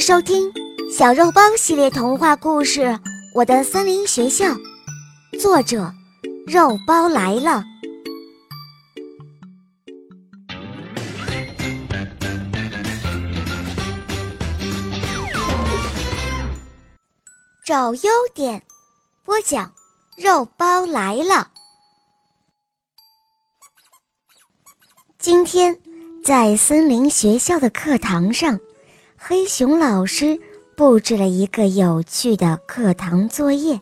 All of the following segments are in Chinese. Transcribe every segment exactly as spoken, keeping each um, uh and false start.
迎收听小肉包系列童话故事《我的森林学校》，作者肉包来了。找优点，播讲肉包来了。今天在森林学校的课堂上，黑熊老师布置了一个有趣的课堂作业。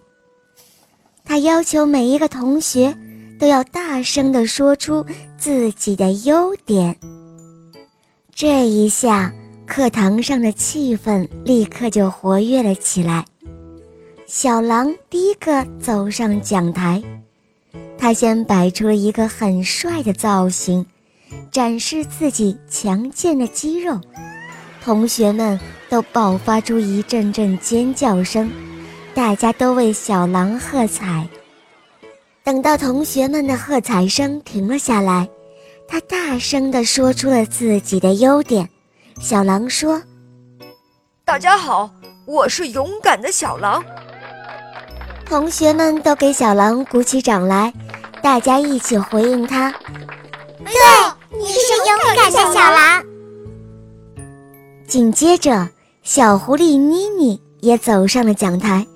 他要求每一个同学都要大声地说出自己的优点。这一下，课堂上的气氛立刻就活跃了起来。小狼第一个走上讲台，他先摆出了一个很帅的造型，展示自己强健的肌肉，同学们都爆发出一阵阵尖叫声，大家都为小狼喝彩。等到同学们的喝彩声停了下来，他大声地说出了自己的优点。小狼说：“大家好，我是勇敢的小狼。”同学们都给小狼鼓起掌来，大家一起回应他：“对，你是勇敢的小狼。”紧接着，小狐狸妮妮也走上了讲台，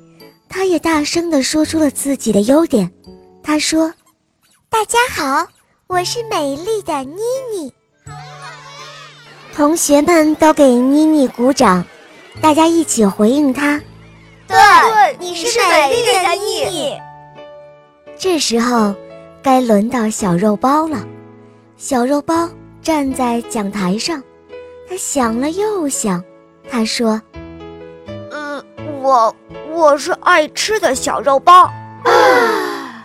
她也大声地说出了自己的优点。她说：“大家好，我是美丽的妮妮。”同学们都给妮妮鼓掌，大家一起回应她：“对，你是美丽的妮妮。”这时候，该轮到小肉包了。小肉包站在讲台上，他想了又想，他说：“嗯，我我是爱吃的小肉包。”啊！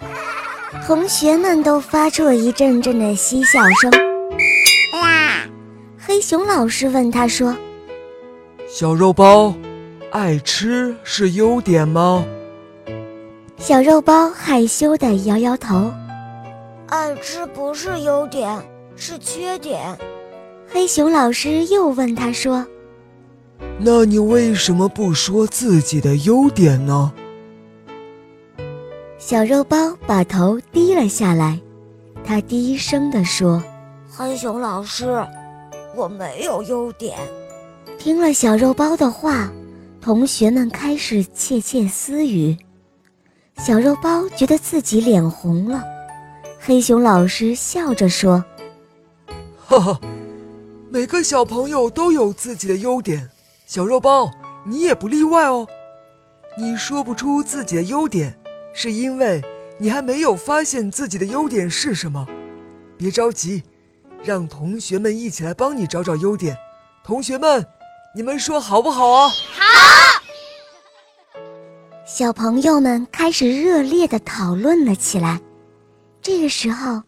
同学们都发出了一阵阵的嬉笑声。哇！黑熊老师问他说：“小肉包，爱吃是优点吗？”小肉包害羞地摇摇头：“爱吃不是优点，是缺点。”黑熊老师又问他说：“那你为什么不说自己的优点呢？”小肉包把头低了下来，他低声地说：“黑熊老师，我没有优点。”听了小肉包的话，同学们开始窃窃私语。小肉包觉得自己脸红了。黑熊老师笑着说：“哈哈，每个小朋友都有自己的优点，小肉包，你也不例外哦。你说不出自己的优点，是因为你还没有发现自己的优点是什么。别着急，让同学们一起来帮你找找优点。同学们，你们说好不好啊？”“好！”小朋友们开始热烈地讨论了起来。这个时候，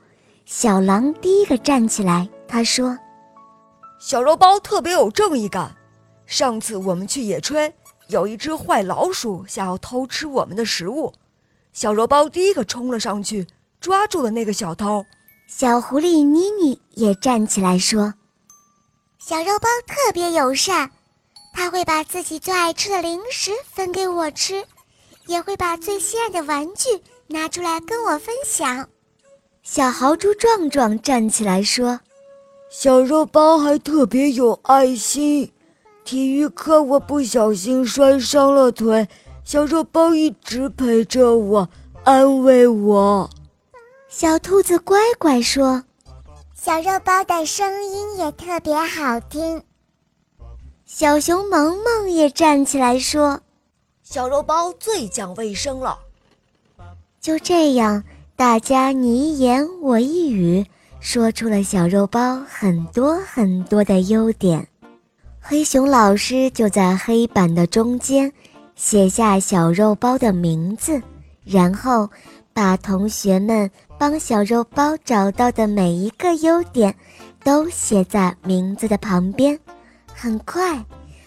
小狼第一个站起来，他说：“小肉包特别有正义感。上次我们去野炊，有一只坏老鼠想要偷吃我们的食物，小肉包第一个冲了上去，抓住了那个小偷。”小狐狸妮妮也站起来说：“小肉包特别友善，他会把自己最爱吃的零食分给我吃，也会把最心爱的玩具拿出来跟我分享。”小豪猪壮壮站起来说：“小肉包还特别有爱心。体育课我不小心摔伤了腿，小肉包一直陪着我，安慰我。”小兔子乖乖说：“小肉包的声音也特别好听。”小熊萌萌也站起来说：“小肉包最讲卫生了。”就这样，大家你一言我一语，说出了小肉包很多很多的优点。黑熊老师就在黑板的中间写下小肉包的名字，然后把同学们帮小肉包找到的每一个优点都写在名字的旁边。很快，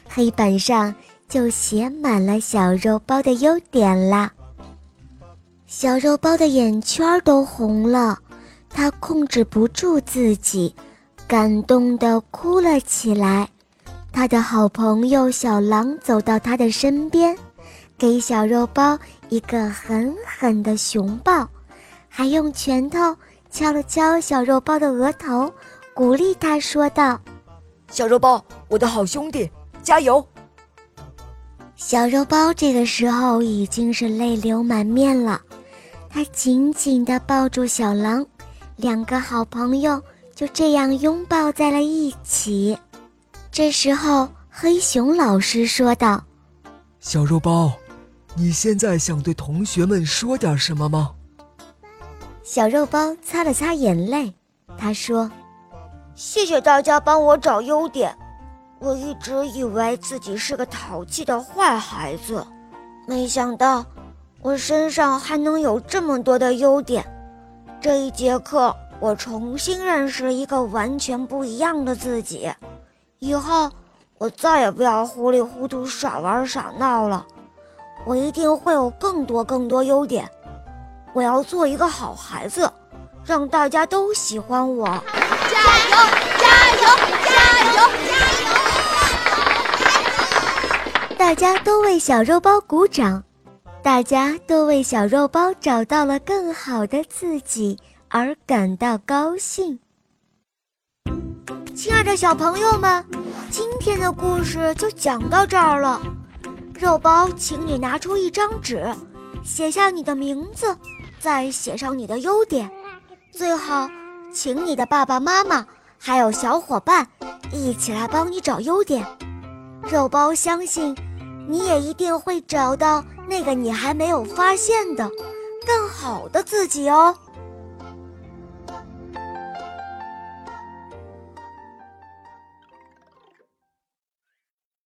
黑板上就写满了小肉包的优点啦。小肉包的眼圈都红了，他控制不住自己，感动地哭了起来。他的好朋友小狼走到他的身边，给小肉包一个狠狠的熊抱，还用拳头敲了敲小肉包的额头，鼓励他说道：“小肉包，我的好兄弟，加油！”小肉包这个时候已经是泪流满面了，他紧紧地抱住小狼，两个好朋友就这样拥抱在了一起。这时候黑熊老师说道：“小肉包，你现在想对同学们说点什么吗？”小肉包擦了擦眼泪，他说：“谢谢大家帮我找优点，我一直以为自己是个淘气的坏孩子，没想到我身上还能有这么多的优点。这一节课，我重新认识了一个完全不一样的自己。以后，我再也不要糊里糊涂耍玩耍闹了。我一定会有更多更多优点。我要做一个好孩子，让大家都喜欢我。加油！加油！加油！加油！”大家都为小肉包鼓掌。大家都为小肉包找到了更好的自己而感到高兴。亲爱的小朋友们，今天的故事就讲到这儿了。肉包，请你拿出一张纸，写下你的名字，再写上你的优点。最后，请你的爸爸妈妈还有小伙伴一起来帮你找优点。肉包相信你也一定会找到那个你还没有发现的更好的自己哦。